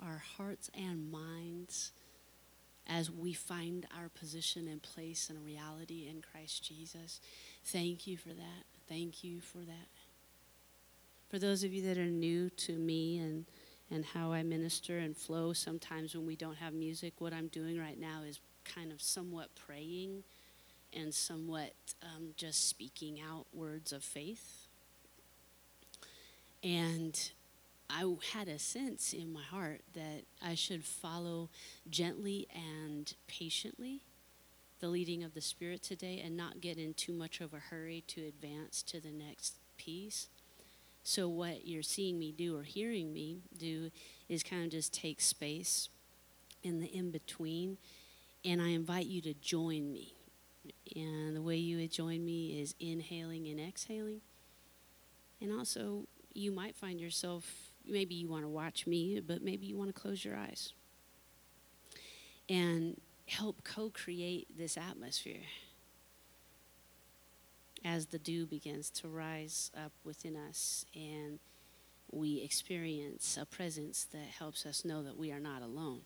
our hearts and minds as we find our position and place and reality in Christ Jesus. Thank you for that. Thank you for that. For those of you that are new to me and how I minister and flow, sometimes when we don't have music, what I'm doing right now is kind of somewhat praying and somewhat just speaking out words of faith. And I had a sense in my heart that I should follow gently and patiently the leading of the Spirit today and not get in too much of a hurry to advance to the next piece. So what you're seeing me do or hearing me do is kind of just take space in the in-between, and I invite you to join me. And the way you would join me is inhaling and exhaling. And also, you might find yourself, maybe you want to watch me, but maybe you want to close your eyes and help co-create this atmosphere as the dew begins to rise up within us and we experience a presence that helps us know that we are not alone.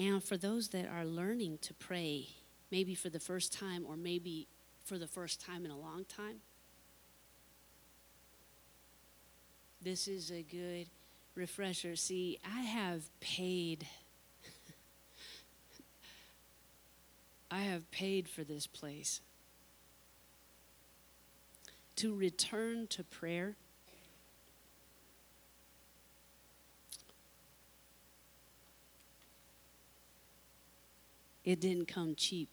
And for those that are learning to pray, maybe for the first time or maybe for the first time in a long time, this is a good refresher. See, I have paid for this place. To return to prayer . It didn't come cheap.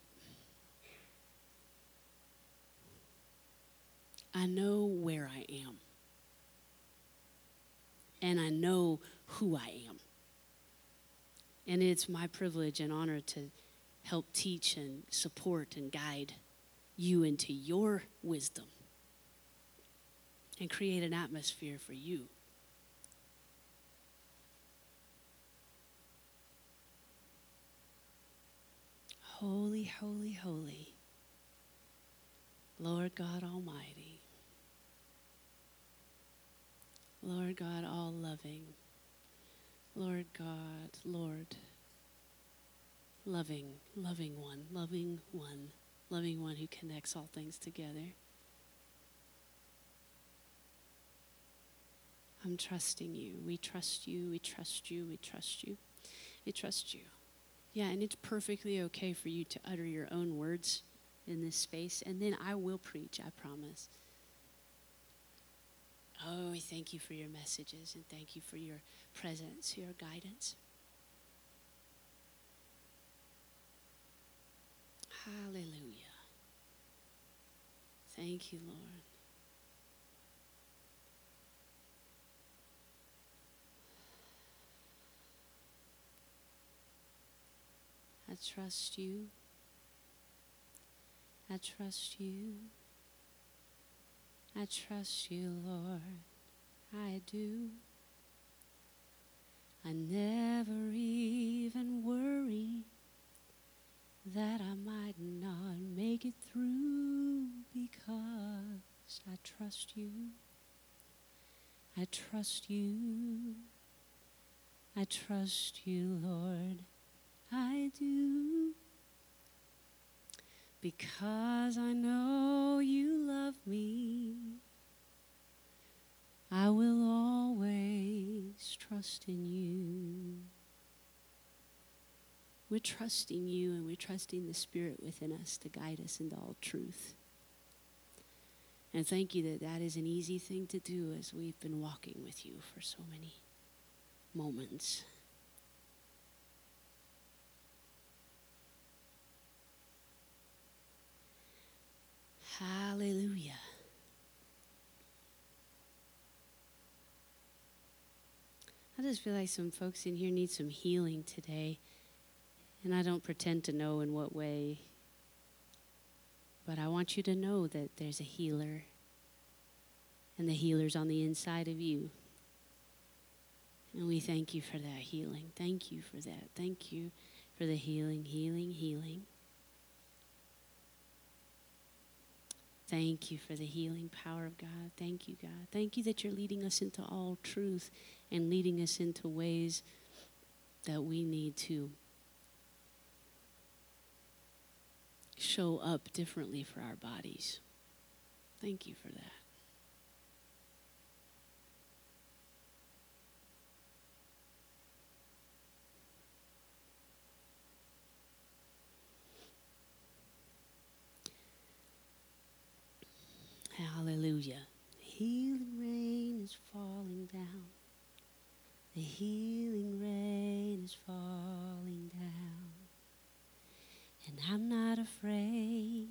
I know where I am, and I know who I am, and it's my privilege and honor to help teach and support and guide you into your wisdom and create an atmosphere for you. Holy, holy, holy, Lord God Almighty, Lord God all-loving, Lord God, Lord, loving, loving one, loving one, loving one who connects all things together. I'm trusting you. We trust you. We trust you. We trust you. We trust you. Yeah, and it's perfectly okay for you to utter your own words in this space, and then I will preach, I promise. Oh, we thank you for your messages, and thank you for your presence, your guidance. Hallelujah. Thank you, Lord. I trust you. I trust you. I trust you, Lord. I do. I never even worry that I might not make it through, because I trust you. I trust you. I trust you, Lord. I do, because I know you love me. I will always trust in you. We're trusting you, and we're trusting the Spirit within us to guide us into all truth. And thank you that that is an easy thing to do as we've been walking with you for so many moments. Hallelujah. I just feel like some folks in here need some healing today, and I don't pretend to know in what way, but I want you to know that there's a healer, and the healer's on the inside of you, and we thank you for that healing. Thank you for that. Thank you for the healing, healing, healing. Thank you for the healing power of God. Thank you, God. Thank you that you're leading us into all truth and leading us into ways that we need to show up differently for our bodies. Thank you for that. Hallelujah. Healing rain is falling down. The healing rain is falling down. And I'm not afraid.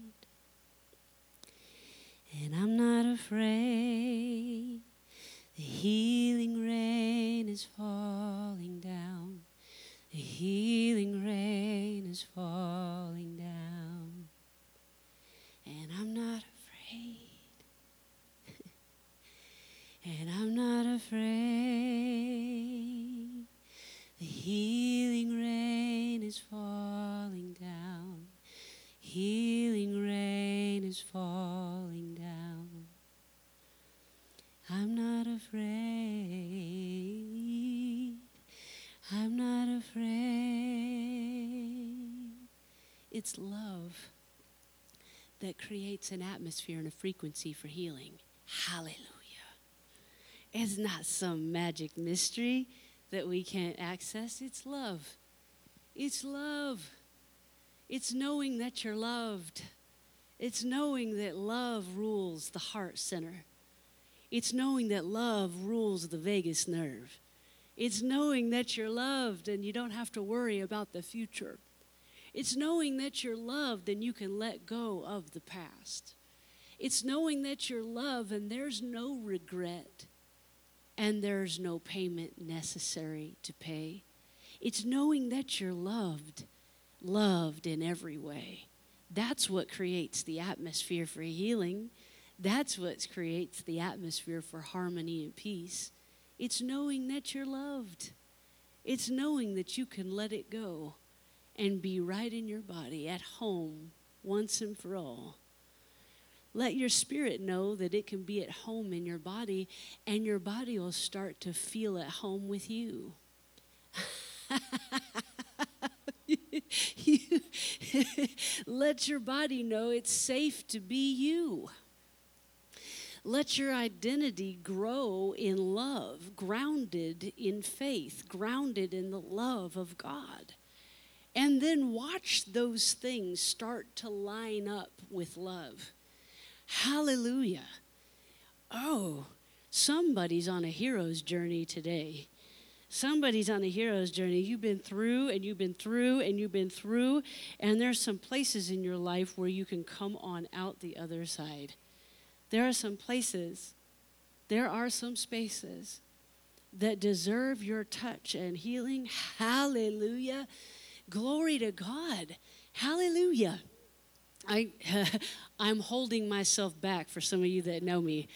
And I'm not afraid. The healing rain is falling down. The healing rain is falling down. And I'm not afraid. And I'm not afraid. The healing rain is falling down. Healing rain is falling down. I'm not afraid. I'm not afraid. It's love that creates an atmosphere and a frequency for healing. Hallelujah. It's not some magic mystery that we can't access. It's love. It's love. It's knowing that you're loved. It's knowing that love rules the heart center. It's knowing that love rules the vagus nerve. It's knowing that you're loved and you don't have to worry about the future. It's knowing that you're loved and you can let go of the past. It's knowing that you're loved and there's no regret. And there's no payment necessary to pay. It's knowing that you're loved, loved in every way. That's what creates the atmosphere for healing. That's what creates the atmosphere for harmony and peace. It's knowing that you're loved. It's knowing that you can let it go and be right in your body at home once and for all. Let your spirit know that it can be at home in your body, and your body will start to feel at home with you. Let your body know it's safe to be you. Let your identity grow in love, grounded in faith, grounded in the love of God. And then watch those things start to line up with love. Hallelujah. Oh, somebody's on a hero's journey today. Somebody's on a hero's journey. You've been through and you've been through and you've been through. And there's some places in your life where you can come on out the other side. There are some places, there are some spaces that deserve your touch and healing. Hallelujah. Glory to God. Hallelujah. I'm holding myself back for some of you that know me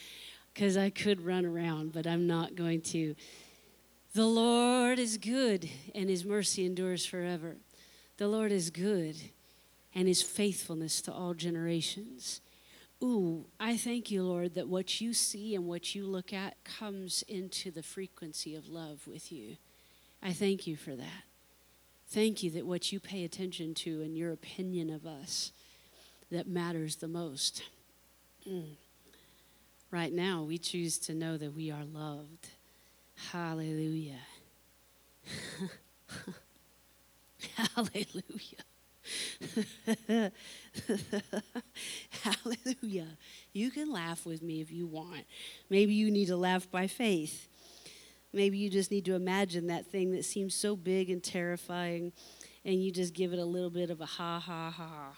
because I could run around, but I'm not going to. The Lord is good, and his mercy endures forever. The Lord is good, and his faithfulness to all generations. Ooh, I thank you, Lord, that what you see and what you look at comes into the frequency of love with you. I thank you for that. Thank you that what you pay attention to and your opinion of us that matters the most. Right now, we choose to know that we are loved. Hallelujah. Hallelujah. Hallelujah. You can laugh with me if you want. Maybe you need to laugh by faith. Maybe you just need to imagine that thing that seems so big and terrifying, and you just give it a little bit of a ha, ha, ha.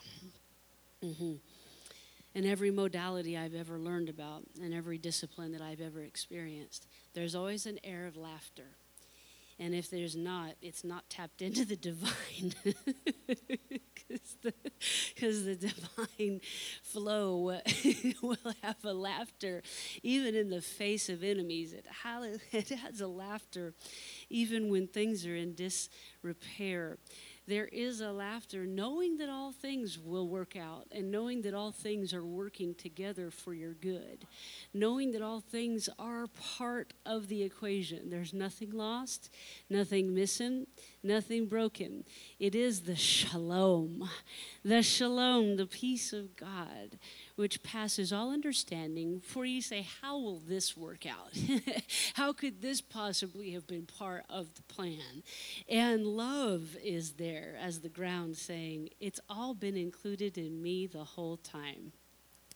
And every modality I've ever learned about and every discipline that I've ever experienced, there's always an air of laughter. And if there's not, it's not tapped into the divine. Because the divine flow will have a laughter, even in the face of enemies. It has a laughter, even when things are in disrepair. there is a laughter, knowing that all things will work out and knowing that all things are working together for your good, knowing that all things are part of the equation. There's nothing lost, nothing missing, nothing broken. It is the shalom, the peace of God, which passes all understanding. For you say, how will this work out? How could this possibly have been part of the plan? And love is there as the ground saying, it's all been included in me the whole time.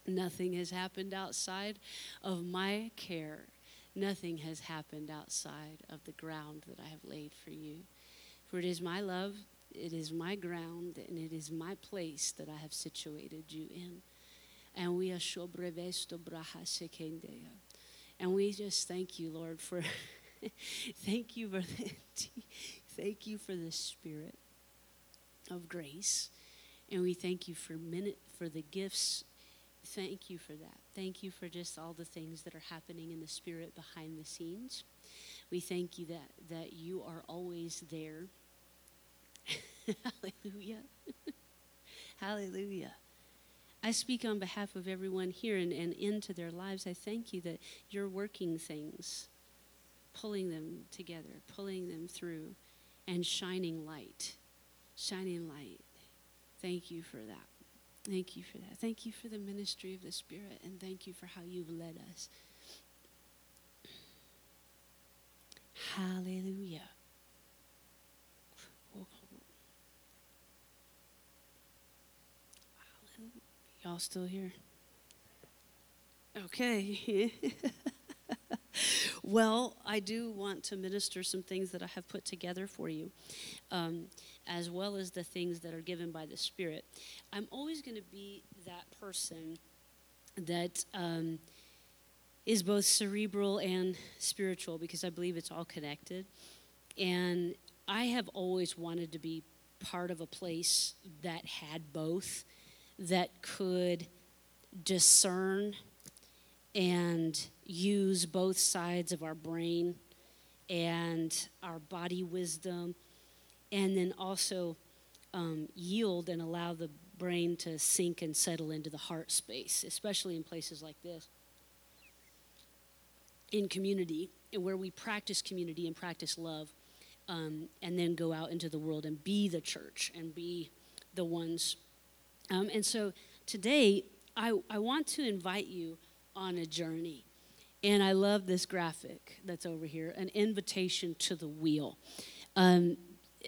Nothing has happened outside of my care. Nothing has happened outside of the ground that I have laid for you. For it is my love, it is my ground, and it is my place that I have situated you in. And we just thank you, Lord, for thank you, brother. Thank you for the spirit of grace. And we thank you for the gifts. Thank you for that. Thank you for just all the things that are happening in the spirit behind the scenes. We thank you that you are always there. Hallelujah. Hallelujah. I speak on behalf of everyone here and into their lives. I thank you that you're working things, pulling them together, pulling them through, and shining light, shining light. Thank you for that. Thank you for that. Thank you for the ministry of the Spirit, and thank you for how you've led us. Hallelujah. Y'all still here? Okay. Well, I do want to minister some things that I have put together for you, as well as the things that are given by the Spirit. I'm always going to be that person that is both cerebral and spiritual, because I believe it's all connected. And I have always wanted to be part of a place that had both, that could discern and use both sides of our brain and our body wisdom, and then also yield and allow the brain to sink and settle into the heart space, especially in places like this, in community, and where we practice community and practice love, and then go out into the world and be the church and be the ones. And so today, I want to invite you on a journey. And I love this graphic that's over here, an invitation to the wheel.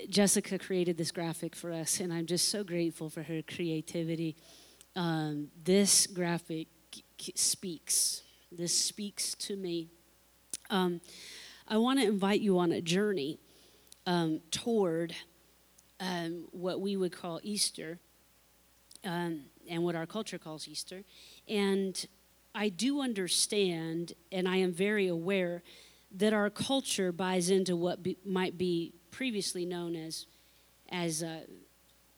Jessica created this graphic for us, and I'm just so grateful for her creativity. This graphic speaks. This speaks to me. I want to invite you on a journey toward what we would call Easter. And what our culture calls Easter. And I do understand, and I am very aware, that our culture buys into what might be previously known as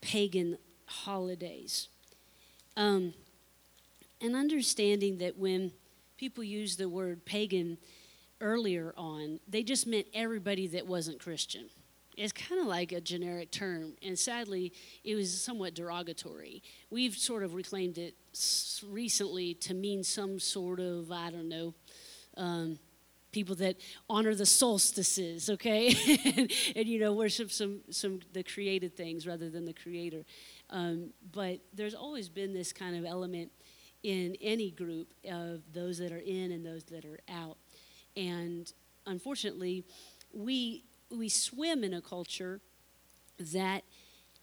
pagan holidays. And understanding that when people use the word pagan earlier on, they just meant everybody that wasn't Christian. It's kind of like a generic term, and sadly, it was somewhat derogatory. We've sort of reclaimed it recently to mean some sort of, I don't know, people that honor the solstices, okay? and you know, worship some the created things rather than the creator. But there's always been this kind of element in any group of those that are in and those that are out. And unfortunately, we swim in a culture that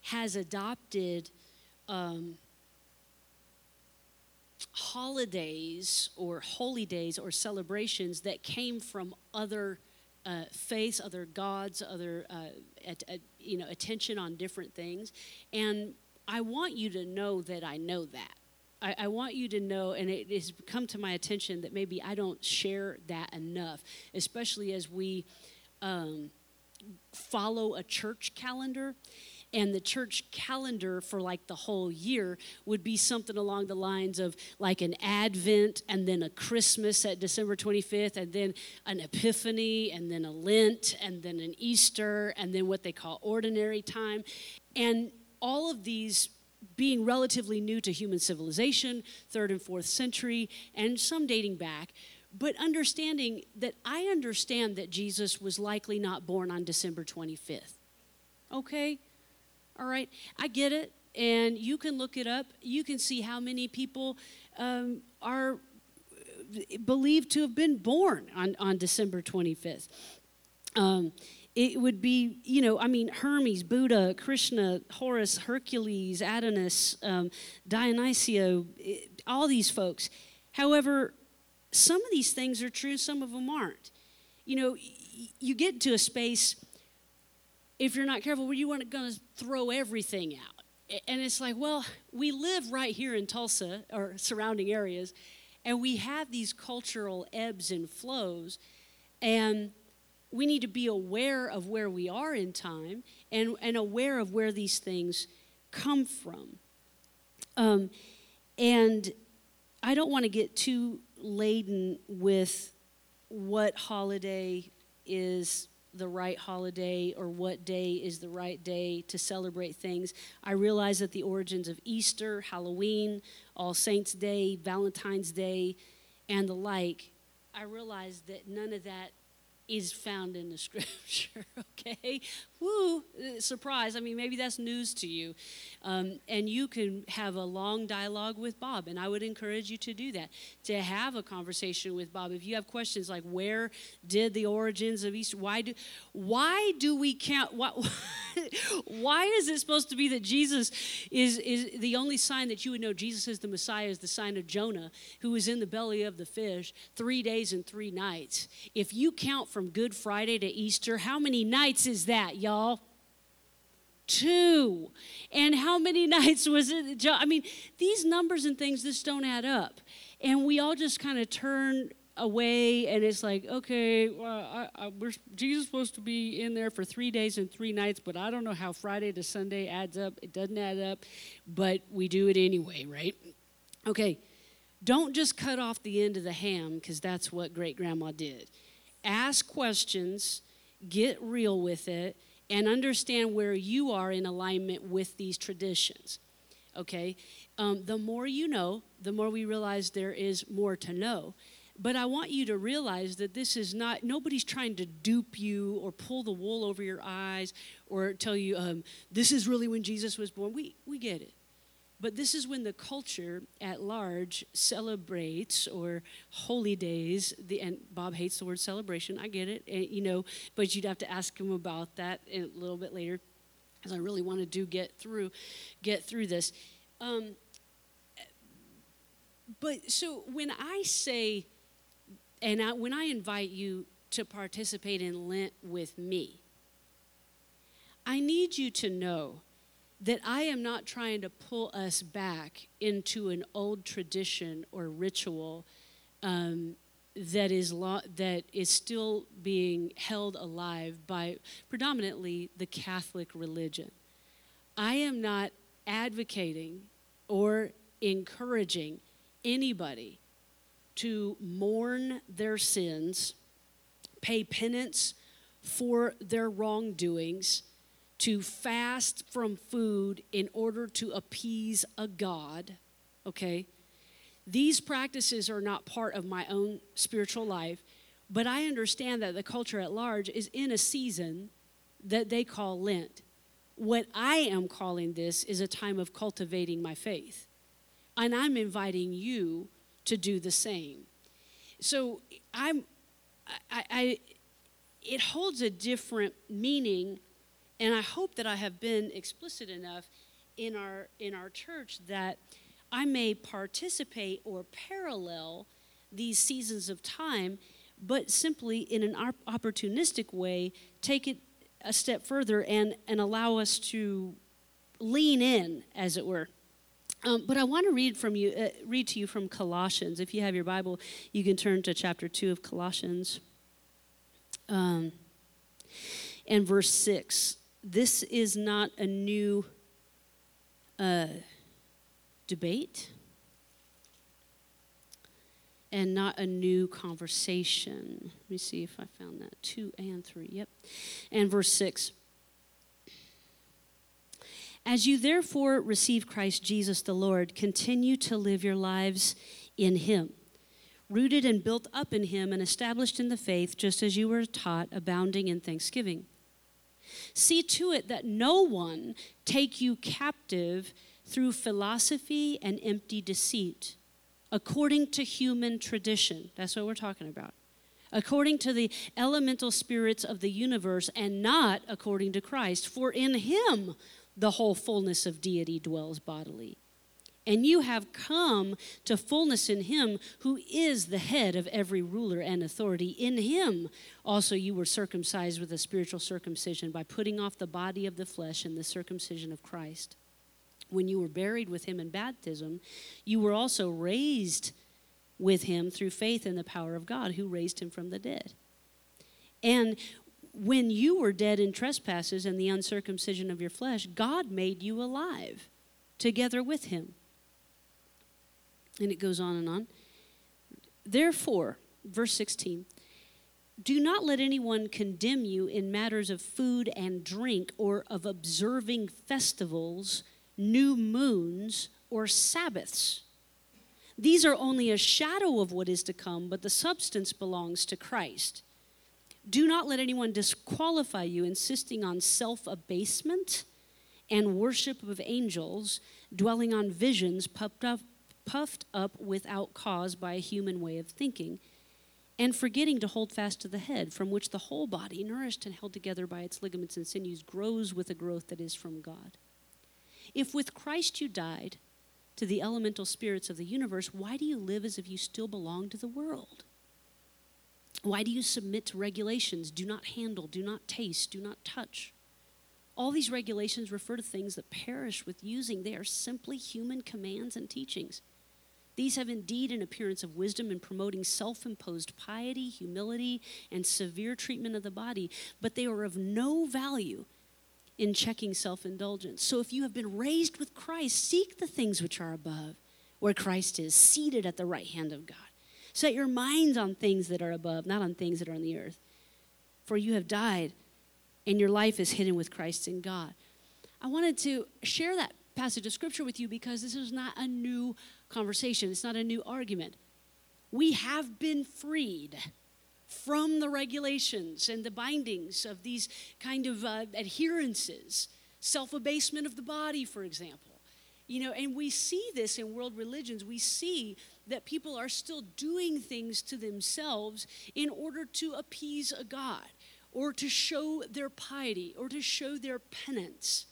has adopted holidays or holy days or celebrations that came from other faiths, other gods, other attention on different things. And I want you to know that I know that. I want you to know, and it has come to my attention that maybe I don't share that enough, especially as we follow a church calendar and the church calendar for like the whole year would be something along the lines of like an Advent and then a Christmas at December 25th and then an Epiphany and then a Lent and then an Easter and then what they call ordinary time. And all of these being relatively new to human civilization, 3rd and 4th century, and some dating back, but understanding that I understand that Jesus was likely not born on December 25th. Okay? All right? I get it. And you can look it up. You can see how many people are believed to have been born on December 25th. It would be, you know, I mean, Hermes, Buddha, Krishna, Horus, Hercules, Adonis, Dionysio, all these folks. However, some of these things are true, some of them aren't. You know, you get to a space, if you're not careful, where you aren't going to throw everything out. And it's like, well, we live right here in Tulsa or surrounding areas, and we have these cultural ebbs and flows, and we need to be aware of where we are in time and aware of where these things come from. And I don't want to get too laden with what holiday is the right holiday or what day is the right day to celebrate things. I realize that the origins of Easter, Halloween, All Saints' Day, Valentine's Day, and the like, I realize that none of that is found in the scripture, okay? Woo, surprise. I mean, maybe that's news to you. And you can have a long dialogue with Bob, and I would encourage you to do that, to have a conversation with Bob. If you have questions like where did the origins of Easter, why do we count, why is it supposed to be that Jesus is the only sign that you would know Jesus is the Messiah is the sign of Jonah, who was in the belly of the fish 3 days and 3 nights. If you count from Good Friday to Easter, how many nights is that, y'all? 2. And how many nights was it? I mean, these numbers and things just don't add up. And we all just kind of turn away, and it's like, okay, well, Jesus is supposed to be in there for 3 days and 3 nights, but I don't know how Friday to Sunday adds up. It doesn't add up, but we do it anyway, right? Okay, don't just cut off the end of the ham, because that's what great-grandma did. Ask questions, get real with it, and understand where you are in alignment with these traditions, okay? The more you know, the more we realize there is more to know. But I want you to realize that this is not, nobody's trying to dupe you or pull the wool over your eyes or tell you this is really when Jesus was born. We get it. But this is when the culture at large celebrates or holy days. And Bob hates the word celebration. I get it, and, you know, but you'd have to ask him about that a little bit later, because I really want to get through this. But so when I say, and when I invite you to participate in Lent with me, I need you to know that I am not trying to pull us back into an old tradition or ritual that is still being held alive by predominantly the Catholic religion. I am not advocating or encouraging anybody to mourn their sins, pay penance for their wrongdoings, to fast from food in order to appease a god, okay? These practices are not part of my own spiritual life, but I understand that the culture at large is in a season that they call Lent. What I am calling this is a time of cultivating my faith, and I'm inviting you to do the same. So it holds a different meaning, and I hope that I have been explicit enough in our church that I may participate or parallel these seasons of time, but simply in an opportunistic way, take it a step further and allow us to lean in, as it were. But I want to read to you from Colossians. If you have your Bible, you can turn to chapter 2 of Colossians, and verse 6. this is not a new debate and not a new conversation. Let me see if I found that. 2 and 3, yep. And verse 6. As you therefore receive Christ Jesus the Lord, continue to live your lives in him, rooted and built up in him and established in the faith, just as you were taught, abounding in thanksgiving. See to it that no one take you captive through philosophy and empty deceit, according to human tradition. That's what we're talking about. According to the elemental spirits of the universe and not according to Christ. For in him the whole fullness of deity dwells bodily. And you have come to fullness in him who is the head of every ruler and authority. In him also you were circumcised with a spiritual circumcision by putting off the body of the flesh and the circumcision of Christ. When you were buried with him in baptism, you were also raised with him through faith in the power of God who raised him from the dead. And when you were dead in trespasses and the uncircumcision of your flesh, God made you alive together with him. And it goes on and on. Therefore, verse 16, do not let anyone condemn you in matters of food and drink or of observing festivals, new moons, or Sabbaths. These are only a shadow of what is to come, but the substance belongs to Christ. Do not let anyone disqualify you, insisting on self-abasement and worship of angels, dwelling on visions puffed up without cause by a human way of thinking, and forgetting to hold fast to the head, from which the whole body, nourished and held together by its ligaments and sinews, grows with a growth that is from God. If with Christ you died to the elemental spirits of the universe, why do you live as if you still belong to the world? Why do you submit to regulations? Do not handle, do not taste, do not touch. All these regulations refer to things that perish with using. They are simply human commands and teachings. These have indeed an appearance of wisdom in promoting self-imposed piety, humility, and severe treatment of the body, but they are of no value in checking self-indulgence. So if you have been raised with Christ, seek the things which are above, where Christ is, seated at the right hand of God. Set your minds on things that are above, not on things that are on the earth. For you have died, and your life is hidden with Christ in God. I wanted to share that passage of Scripture with you because this is not a new conversation. It's not a new argument. We have been freed from the regulations and the bindings of these kind of adherences, self-abasement of the body, for example. You know, and we see this in world religions. We see that people are still doing things to themselves in order to appease a god or to show their piety or to show their penance.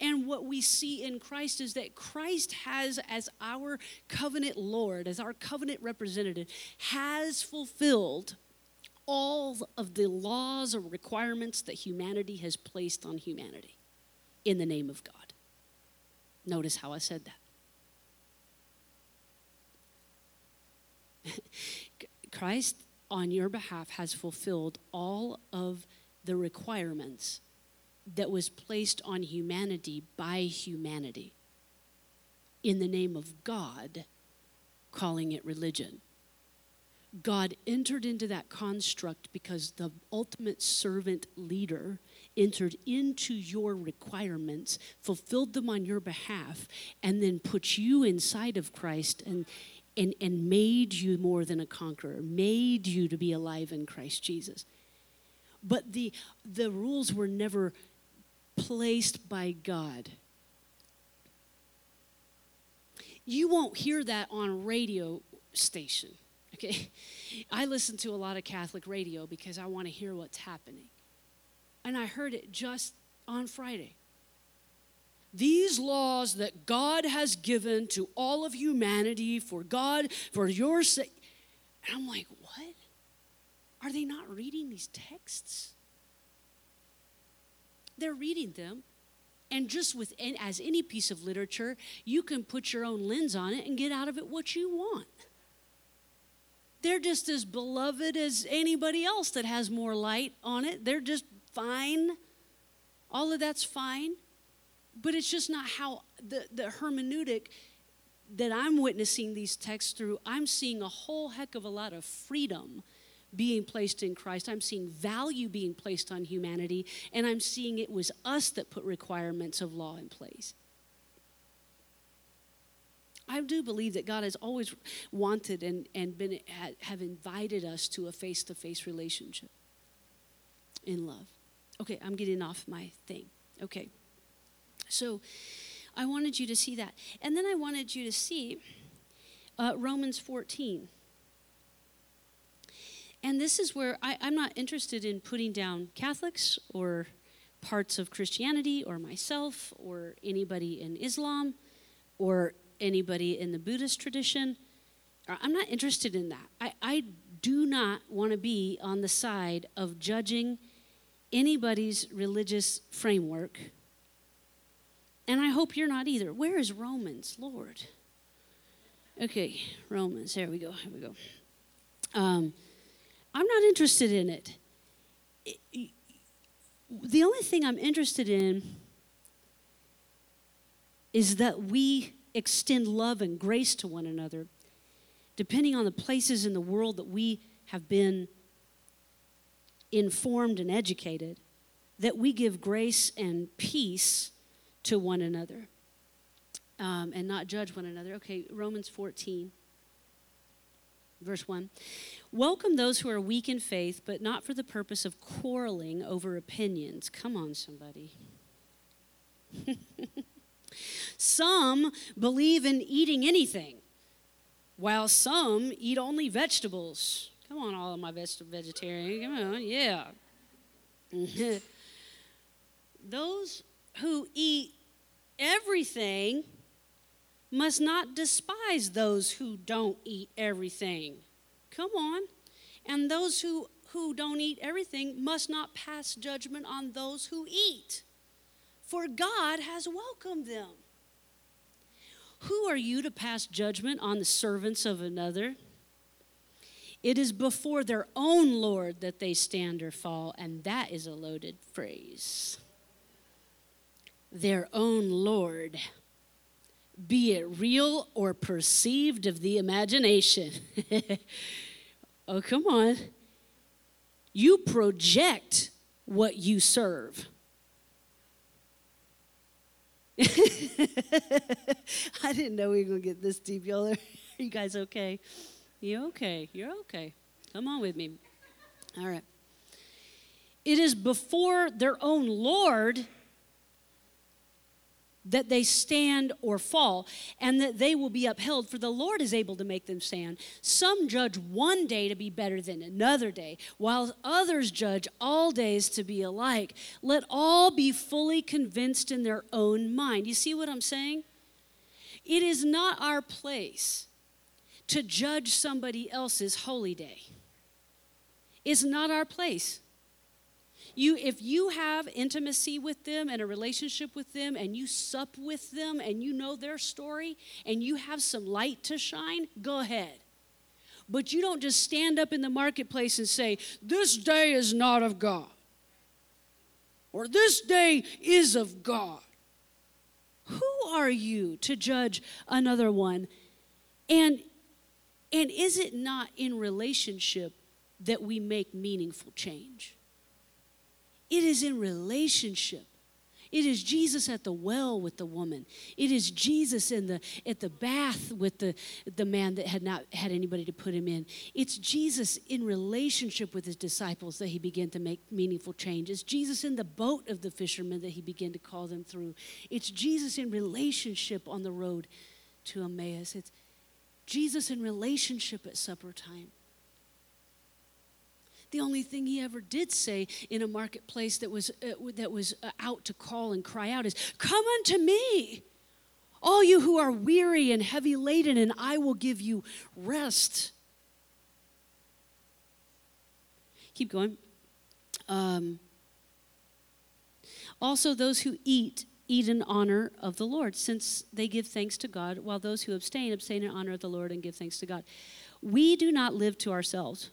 And what we see in Christ is that Christ has, as our covenant Lord, as our covenant representative, has fulfilled all of the laws or requirements that humanity has placed on humanity in the name of God. Notice how I said that. Christ, on your behalf, has fulfilled all of the requirements that was placed on humanity by humanity in the name of God, calling it religion. God entered into that construct because the ultimate servant leader entered into your requirements, fulfilled them on your behalf, and then put you inside of Christ and made you more than a conqueror, made you to be alive in Christ Jesus. But the rules were never placed by God. You won't hear that on a radio station. Okay, I listen to a lot of Catholic radio because I want to hear what's happening. And I heard it just on Friday. These laws that God has given to all of humanity for God, for your sake. And I'm like, what? Are they not reading these texts? They're reading them. And just with, as any piece of literature, you can put your own lens on it and get out of it what you want. They're just as beloved as anybody else that has more light on it. They're just fine. All all of that's fine, but it's just not how the hermeneutic that I'm witnessing these texts through. I'm seeing a whole heck of a lot of freedom being placed in Christ. I'm seeing value being placed on humanity, and I'm seeing it was us that put requirements of law in place. I do believe that God has always wanted and been have invited us to a face-to-face relationship in love. Okay, I'm getting off my thing. Okay, so I wanted you to see that. And then I wanted you to see Romans 14. And this is where I'm not interested in putting down Catholics or parts of Christianity or myself or anybody in Islam or anybody in the Buddhist tradition. I'm not interested in that. I do not want to be on the side of judging anybody's religious framework. And I hope you're not either. Where is Romans, Lord? Okay, Romans. There we go. Here we go. I'm not interested in it. The only thing I'm interested in is that we extend love and grace to one another, depending on the places in the world that we have been informed and educated, that we give grace and peace to one another and not judge one another. Okay, Romans 14. Verse 1, welcome those who are weak in faith, but not for the purpose of quarreling over opinions. Come on, somebody. Some believe in eating anything, while some eat only vegetables. Come on, all of my vegetarian. Come on, yeah. Those who eat everything must not despise those who don't eat everything. Come on. And those who don't eat everything must not pass judgment on those who eat, for God has welcomed them. Who are you to pass judgment on the servants of another? It is before their own Lord that they stand or fall, and that is a loaded phrase. Their own Lord, be it real or perceived of the imagination. Oh, come on. You project what you serve. I didn't know we were going to get this deep, y'all. Are you guys okay? You okay? You're okay. Come on with me. All right. It is before their own Lord that they stand or fall, and that they will be upheld, for the Lord is able to make them stand. Some judge one day to be better than another day, while others judge all days to be alike. Let all be fully convinced in their own mind. You see what I'm saying? It is not our place to judge somebody else's holy day. It's not our place. If you have intimacy with them and a relationship with them, and you sup with them, and you know their story, and you have some light to shine, go ahead. But you don't just stand up in the marketplace and say, this day is not of God, or this day is of God. Who are you to judge another one? And is it not in relationship that we make meaningful change? It is in relationship. It is Jesus at the well with the woman. It is Jesus at the bath with the man that had not had anybody to put him in. It's Jesus in relationship with his disciples that he began to make meaningful change. It's Jesus in the boat of the fishermen that he began to call them through. It's Jesus in relationship on the road to Emmaus. It's Jesus in relationship at supper time. The only thing he ever did say in a marketplace that was out to call and cry out is, come unto me, all you who are weary and heavy laden, and I will give you rest. Keep going. Also, those who eat in honor of the Lord, since they give thanks to God, while those who abstain in honor of the Lord and give thanks to God. We do not live to ourselves.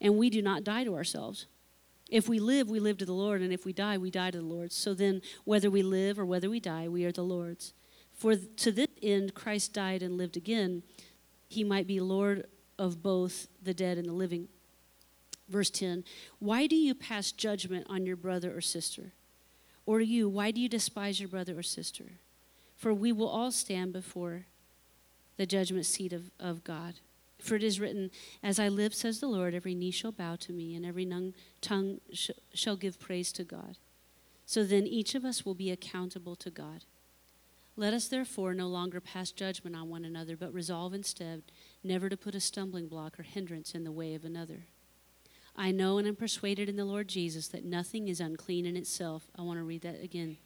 And we do not die to ourselves. If we live, we live to the Lord, and if we die, we die to the Lord. So then, whether we live or whether we die, we are the Lord's. For to this end, Christ died and lived again. He might be Lord of both the dead and the living. Verse 10, why do you pass judgment on your brother or sister? Or you, why do you despise your brother or sister? For we will all stand before the judgment seat of God. For it is written, as I live, says the Lord, every knee shall bow to me, and every tongue shall give praise to God. So then each of us will be accountable to God. Let us therefore no longer pass judgment on one another, but resolve instead never to put a stumbling block or hindrance in the way of another. I know and am persuaded in the Lord Jesus that nothing is unclean in itself. I want to read that again.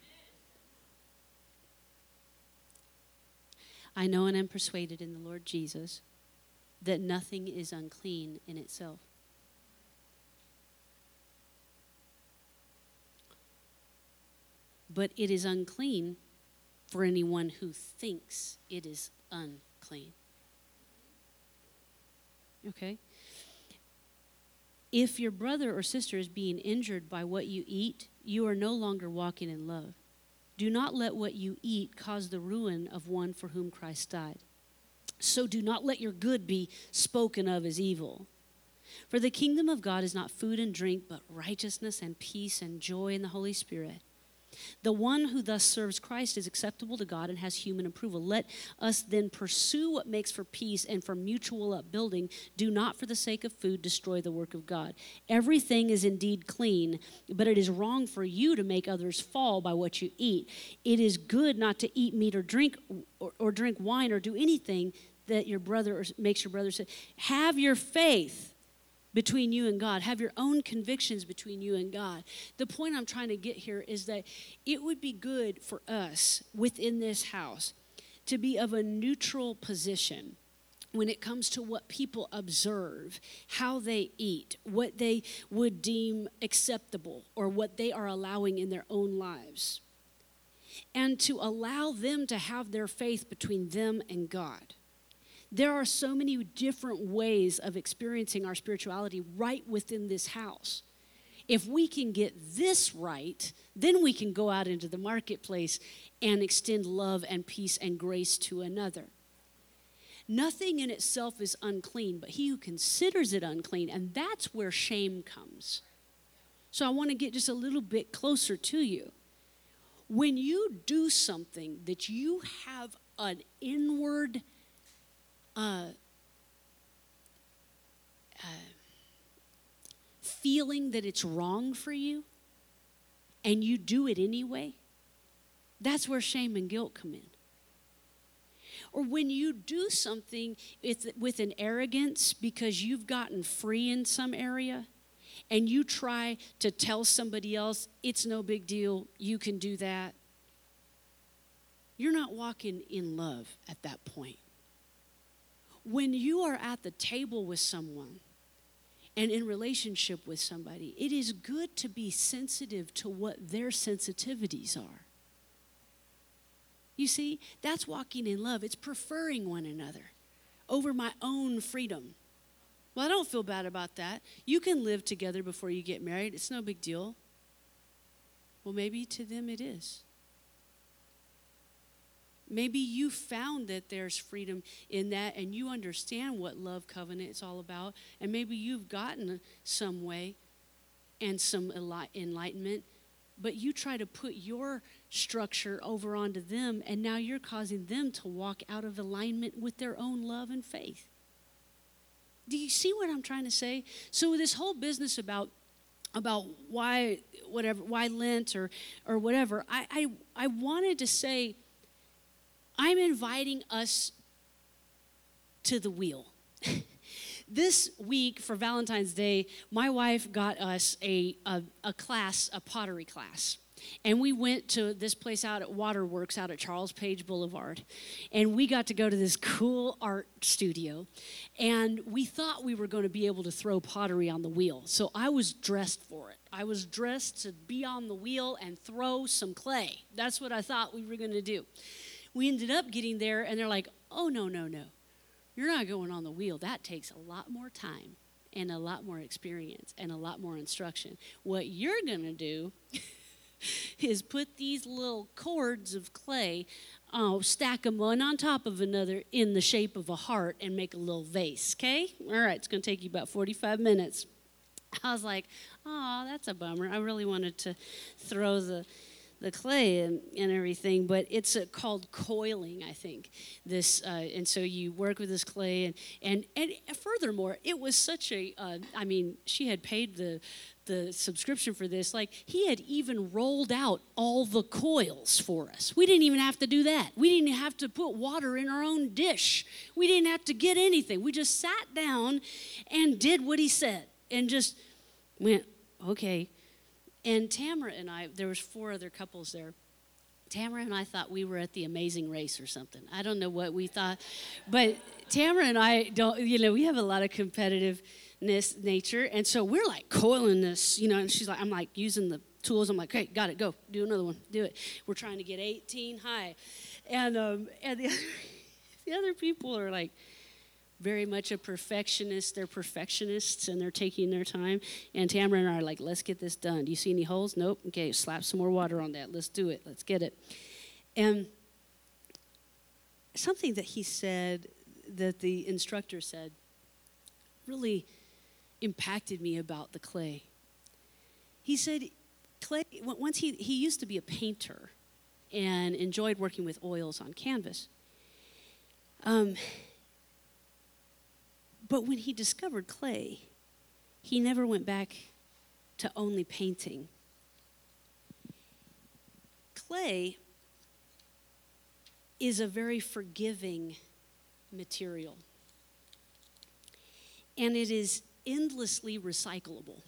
I know and am persuaded in the Lord Jesus that nothing is unclean in itself. But it is unclean for anyone who thinks it is unclean. Okay? If your brother or sister is being injured by what you eat, you are no longer walking in love. Do not let what you eat cause the ruin of one for whom Christ died. So do not let your good be spoken of as evil. For the kingdom of God is not food and drink, but righteousness and peace and joy in the Holy Spirit. The one who thus serves Christ is acceptable to God and has human approval. Let us then pursue what makes for peace and for mutual upbuilding. Do not, for the sake of food, destroy the work of God. Everything is indeed clean, but it is wrong for you to make others fall by what you eat. It is good not to eat meat or drink wine or do anything that your brother or makes your brother say. Have your faith between you and God. Have your own convictions between you and God. The point I'm trying to get here is that it would be good for us within this house to be of a neutral position when it comes to what people observe, how they eat, what they would deem acceptable, or what they are allowing in their own lives, and to allow them to have their faith between them and God. There are so many different ways of experiencing our spirituality right within this house. If we can get this right, then we can go out into the marketplace and extend love and peace and grace to another. Nothing in itself is unclean, but he who considers it unclean, and that's where shame comes. So I want to get just a little bit closer to you. When you do something that you have an inward feeling that it's wrong for you, and you do it anyway, that's where shame and guilt come in. Or when you do something with an arrogance because you've gotten free in some area, and you try to tell somebody else, it's no big deal, you can do that, you're not walking in love at that point. When you are at the table with someone and in relationship with somebody, it is good to be sensitive to what their sensitivities are. You see, that's walking in love. It's preferring one another over my own freedom. Well, I don't feel bad about that. You can live together before you get married. It's no big deal. Well, maybe to them it is. Maybe you found that there's freedom in that and you understand what love covenant is all about. And maybe you've gotten some way and some enlightenment, but you try to put your structure over onto them, and now you're causing them to walk out of alignment with their own love and faith. Do you see what I'm trying to say? So this whole business about why Lent or whatever, I wanted to say, I'm inviting us to the wheel. This week for Valentine's Day, my wife got us a class, a pottery class. And we went to this place out at Waterworks out at Charles Page Boulevard. And we got to go to this cool art studio. And we thought we were going to be able to throw pottery on the wheel. So I was dressed for it. I was dressed to be on the wheel and throw some clay. That's what I thought we were going to do. We ended up getting there, and they're like, oh, no, you're not going on the wheel. That takes a lot more time and a lot more experience and a lot more instruction. What you're going to do is put these little cords of clay, stack them one on top of another in the shape of a heart and make a little vase, okay? All right, it's going to take you about 45 minutes. I was like, oh, that's a bummer. I really wanted to throw the clay and everything, but it's called coiling, I think. And so you work with this clay, and furthermore, it was such a, I mean, she had paid the subscription for this. Like, he had even rolled out all the coils for us. We didn't even have to do that. We didn't have to put water in our own dish. We didn't have to get anything. We just sat down and did what he said and just went, okay. And Tamara and I, there was 4 other couples there. Tamara and I thought we were at the Amazing Race or something. I don't know what we thought. But Tamara and I don't, you know, we have a lot of competitiveness nature. And so we're like coiling this, you know, and she's like, I'm like using the tools. I'm like, hey, got it, go, do another one, do it. We're trying to get 18 high. And the other people are like, very much a perfectionist. They're perfectionists, and they're taking their time. And Tamara and I are like, let's get this done. Do you see any holes? Nope. Okay, slap some more water on that. Let's do it. Let's get it. And something that he said, that the instructor said, really impacted me about the clay. He said, clay, once he used to be a painter and enjoyed working with oils on canvas. But when he discovered clay, he never went back to only painting. Clay is a very forgiving material, and it is endlessly recyclable.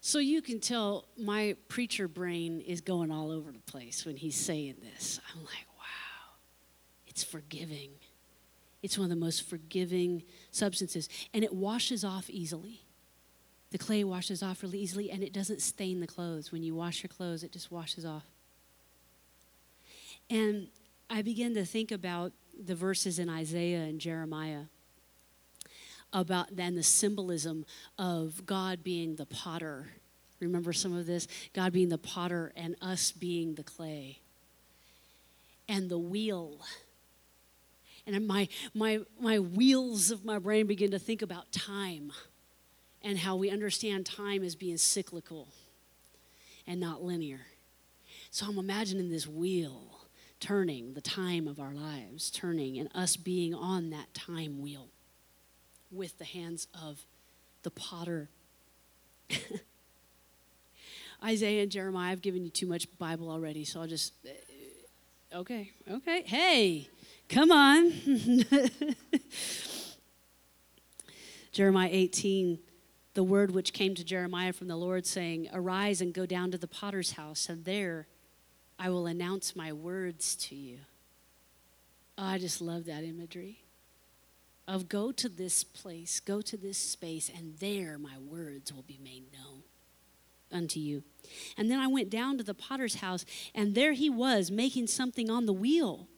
So you can tell my preacher brain is going all over the place when he's saying this. I'm like, wow, it's forgiving. It's one of the most forgiving substances, and it washes off easily. The clay washes off really easily, and it doesn't stain the clothes. When you wash your clothes, it just washes off. And I began to think about the verses in Isaiah and Jeremiah about then the symbolism of God being the potter. Remember some of this? God being the potter and us being the clay. And the wheel. And my wheels of my brain begin to think about time and how we understand time as being cyclical and not linear. So I'm imagining this wheel turning, the time of our lives turning, and us being on that time wheel with the hands of the potter. Isaiah and Jeremiah, I've given you too much Bible already, so I'll just, okay, hey. Come on. Jeremiah 18, the word which came to Jeremiah from the Lord saying, arise and go down to the potter's house, and there I will announce my words to you. Oh, I just love that imagery of go to this place, go to this space, and there my words will be made known unto you. And then I went down to the potter's house, and there he was making something on the wheel.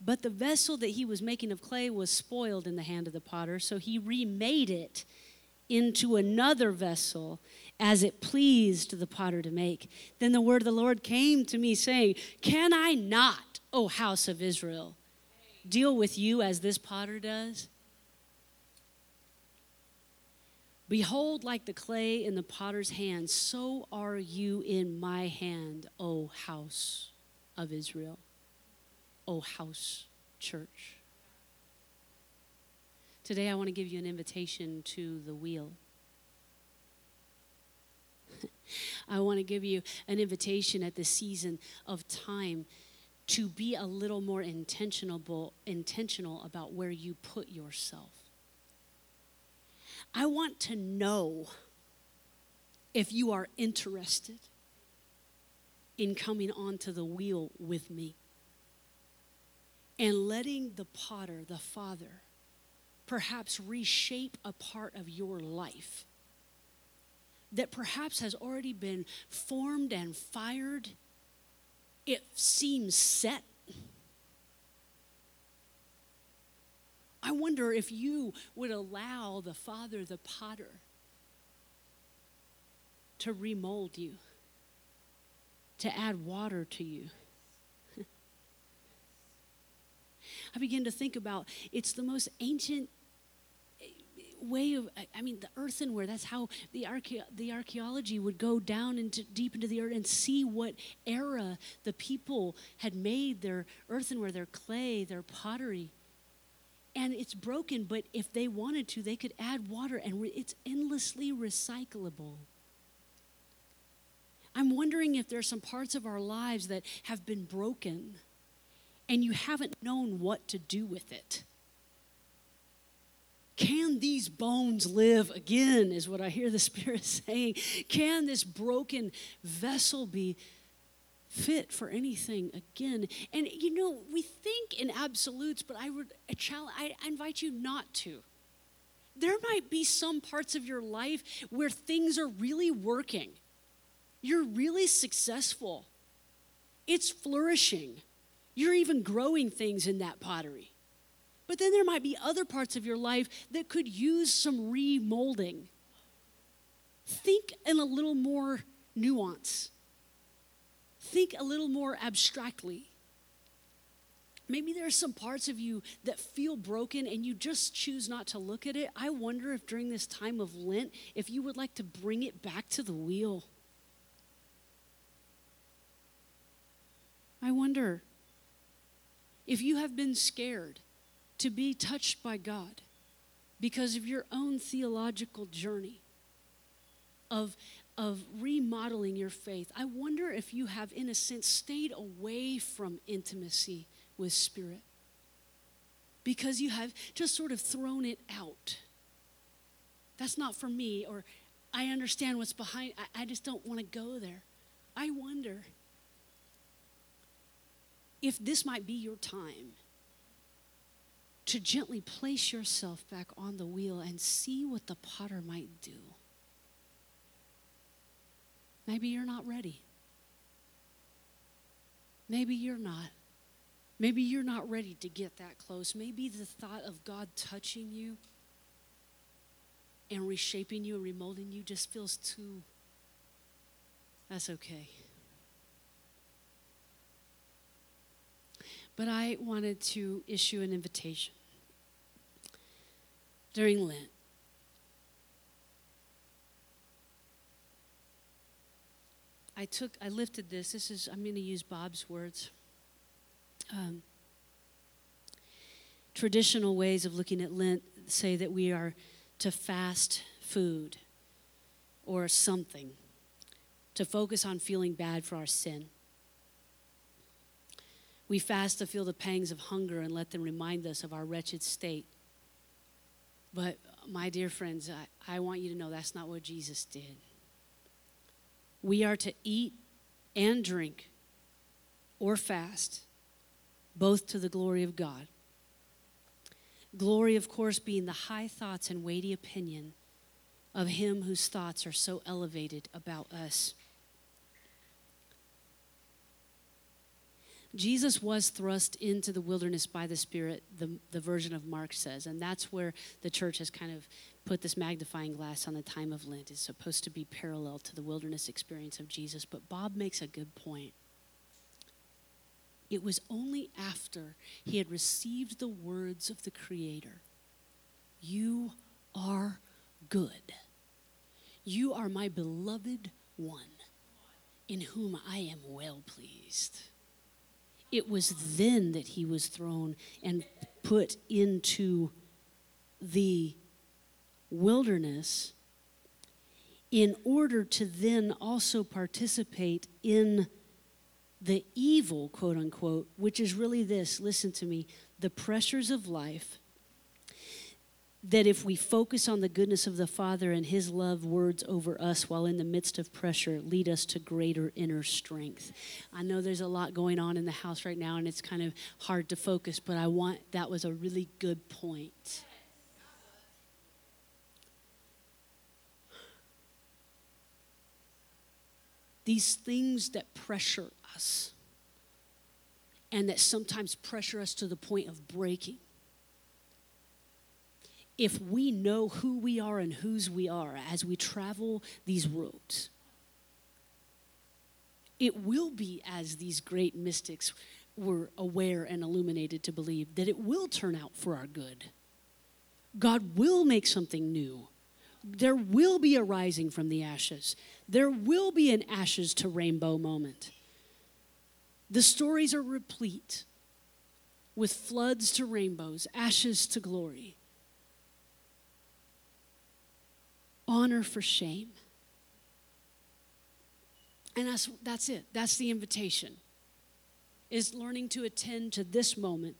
But the vessel that he was making of clay was spoiled in the hand of the potter, so he remade it into another vessel as it pleased the potter to make. Then the word of the Lord came to me saying, can I not, O house of Israel, deal with you as this potter does? Behold, like the clay in the potter's hand, so are you in my hand, O house of Israel. Oh, House Church. Today I want to give you an invitation to the wheel. I want to give you an invitation at this season of time to be a little more intentional about where you put yourself. I want to know if you are interested in coming onto the wheel with me. And letting the potter, the Father, perhaps reshape a part of your life that perhaps has already been formed and fired. It seems set. I wonder if you would allow the Father, the potter, to remold you, to add water to you. I began to think about, it's the most ancient way of, I mean, the earthenware, that's how the archaeology would go down into deep into the earth and see what era the people had made their earthenware, their clay, their pottery. And it's broken, but if they wanted to, they could add water, and it's endlessly recyclable. I'm wondering if there's some parts of our lives that have been broken and you haven't known what to do with it. Can these bones live again, is what I hear the Spirit saying. Can this broken vessel be fit for anything again? And, you know, we think in absolutes, but I invite you not to. There might be some parts of your life where things are really working. You're really successful. It's flourishing. You're even growing things in that pottery. But then there might be other parts of your life that could use some remolding. Think in a little more nuance. Think a little more abstractly. Maybe there are some parts of you that feel broken and you just choose not to look at it. I wonder if during this time of Lent, if you would like to bring it back to the wheel. I wonder if you have been scared to be touched by God because of your own theological journey of remodeling your faith. I wonder if you have, in a sense, stayed away from intimacy with Spirit because you have just sort of thrown it out. That's not for me, or I understand what's behind. I just don't want to go there. I wonder if this might be your time to gently place yourself back on the wheel and see what the potter might do. Maybe you're not ready. Maybe you're not. Maybe you're not ready to get that close. Maybe the thought of God touching you and reshaping you and remolding you just feels too, that's okay. But I wanted to issue an invitation during Lent. I lifted this. I'm going to use Bob's words. Traditional ways of looking at Lent say that we are to fast food or something, to focus on feeling bad for our sin. We fast to feel the pangs of hunger and let them remind us of our wretched state. But, my dear friends, I want you to know that's not what Jesus did. We are to eat and drink or fast, both to the glory of God. Glory, of course, being the high thoughts and weighty opinion of Him whose thoughts are so elevated about us. Jesus was thrust into the wilderness by the Spirit, the version of Mark says, and that's where the church has kind of put this magnifying glass on the time of Lent. It's supposed to be parallel to the wilderness experience of Jesus, but Bob makes a good point. It was only after he had received the words of the Creator, "You are good. You are my beloved one, in whom I am well pleased." It was then that he was thrown and put into the wilderness in order to then also participate in the evil, quote unquote, which is really this, listen to me, the pressures of life, that if we focus on the goodness of the Father and His love words over us while in the midst of pressure, lead us to greater inner strength. I know there's a lot going on in the house right now, and it's kind of hard to focus, but that was a really good point. These things that pressure us, and that sometimes pressure us to the point of breaking, if we know who we are and whose we are as we travel these roads, it will be as these great mystics were aware and illuminated to believe that it will turn out for our good. God will make something new. There will be a rising from the ashes. There will be an ashes to rainbow moment. The stories are replete with floods to rainbows, ashes to glory, honor for shame. And that's it. That's the invitation, is learning to attend to this moment,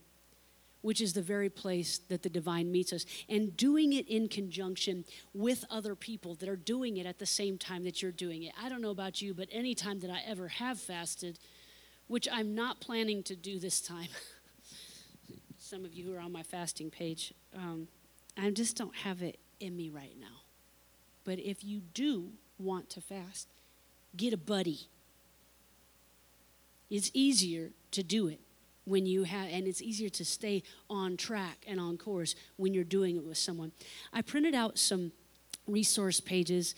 which is the very place that the divine meets us, and doing it in conjunction with other people that are doing it at the same time that you're doing it. I don't know about you, but any time that I ever have fasted, which I'm not planning to do this time, some of you who are on my fasting page, I just don't have it in me right now. But if you do want to fast, get a buddy. It's easier to do it when you have, and it's easier to stay on track and on course when you're doing it with someone. I printed out some resource pages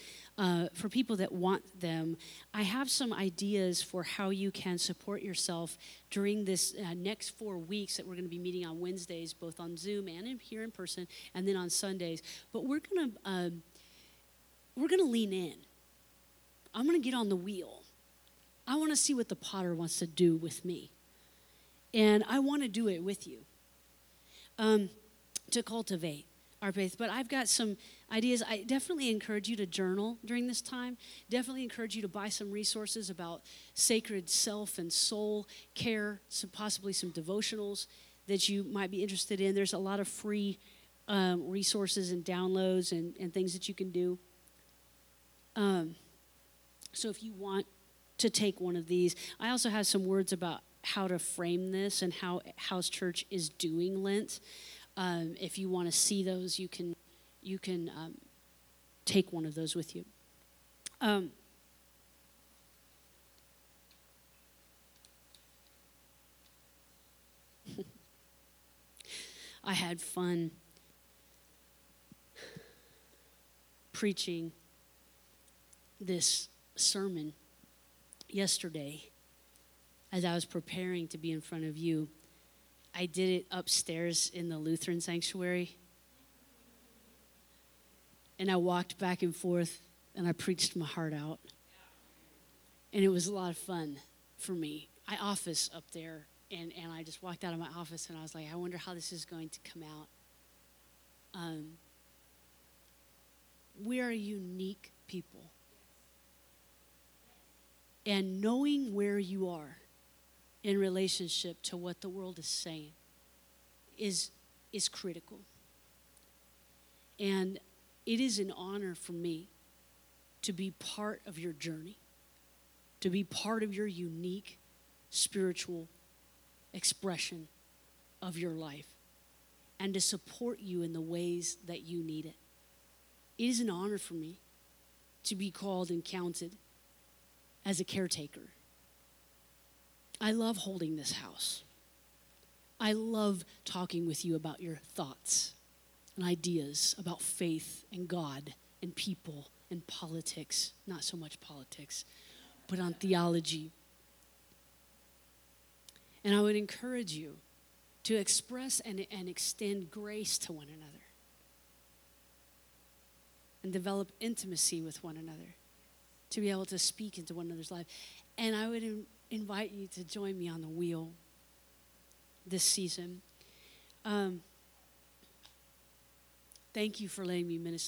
for people that want them. I have some ideas for how you can support yourself during this next 4 weeks that we're going to be meeting on Wednesdays, both on Zoom and here in person, and then on Sundays. But we're going to lean in. I'm going to get on the wheel. I want to see what the potter wants to do with me. And I want to do it with you to cultivate our faith. But I've got some ideas. I definitely encourage you to journal during this time. Definitely encourage you to buy some resources about sacred self and soul care, possibly some devotionals that you might be interested in. There's a lot of free resources and downloads and things that you can do. So if you want to take one of these, I also have some words about how to frame this and how House Church is doing Lent. If you want to see those, you can take one of those with you. I had fun preaching this sermon yesterday. As I was preparing to be in front of you, I did it upstairs in the Lutheran sanctuary. And I walked back and forth, and I preached my heart out. And it was a lot of fun for me. I office up there, and I just walked out of my office, and I was like, I wonder how this is going to come out. We are unique people. And knowing where you are in relationship to what the world is saying is critical. And it is an honor for me to be part of your journey, to be part of your unique spiritual expression of your life, and to support you in the ways that you need it. It is an honor for me to be called and counted as a caretaker. I love holding this house. I love talking with you about your thoughts and ideas about faith and God and people and politics. Not so much politics, but on theology. And I would encourage you to express and extend grace to one another and develop intimacy with one another, to be able to speak into one another's life. And I would invite you to join me on the wheel this season. Thank you for letting me minister.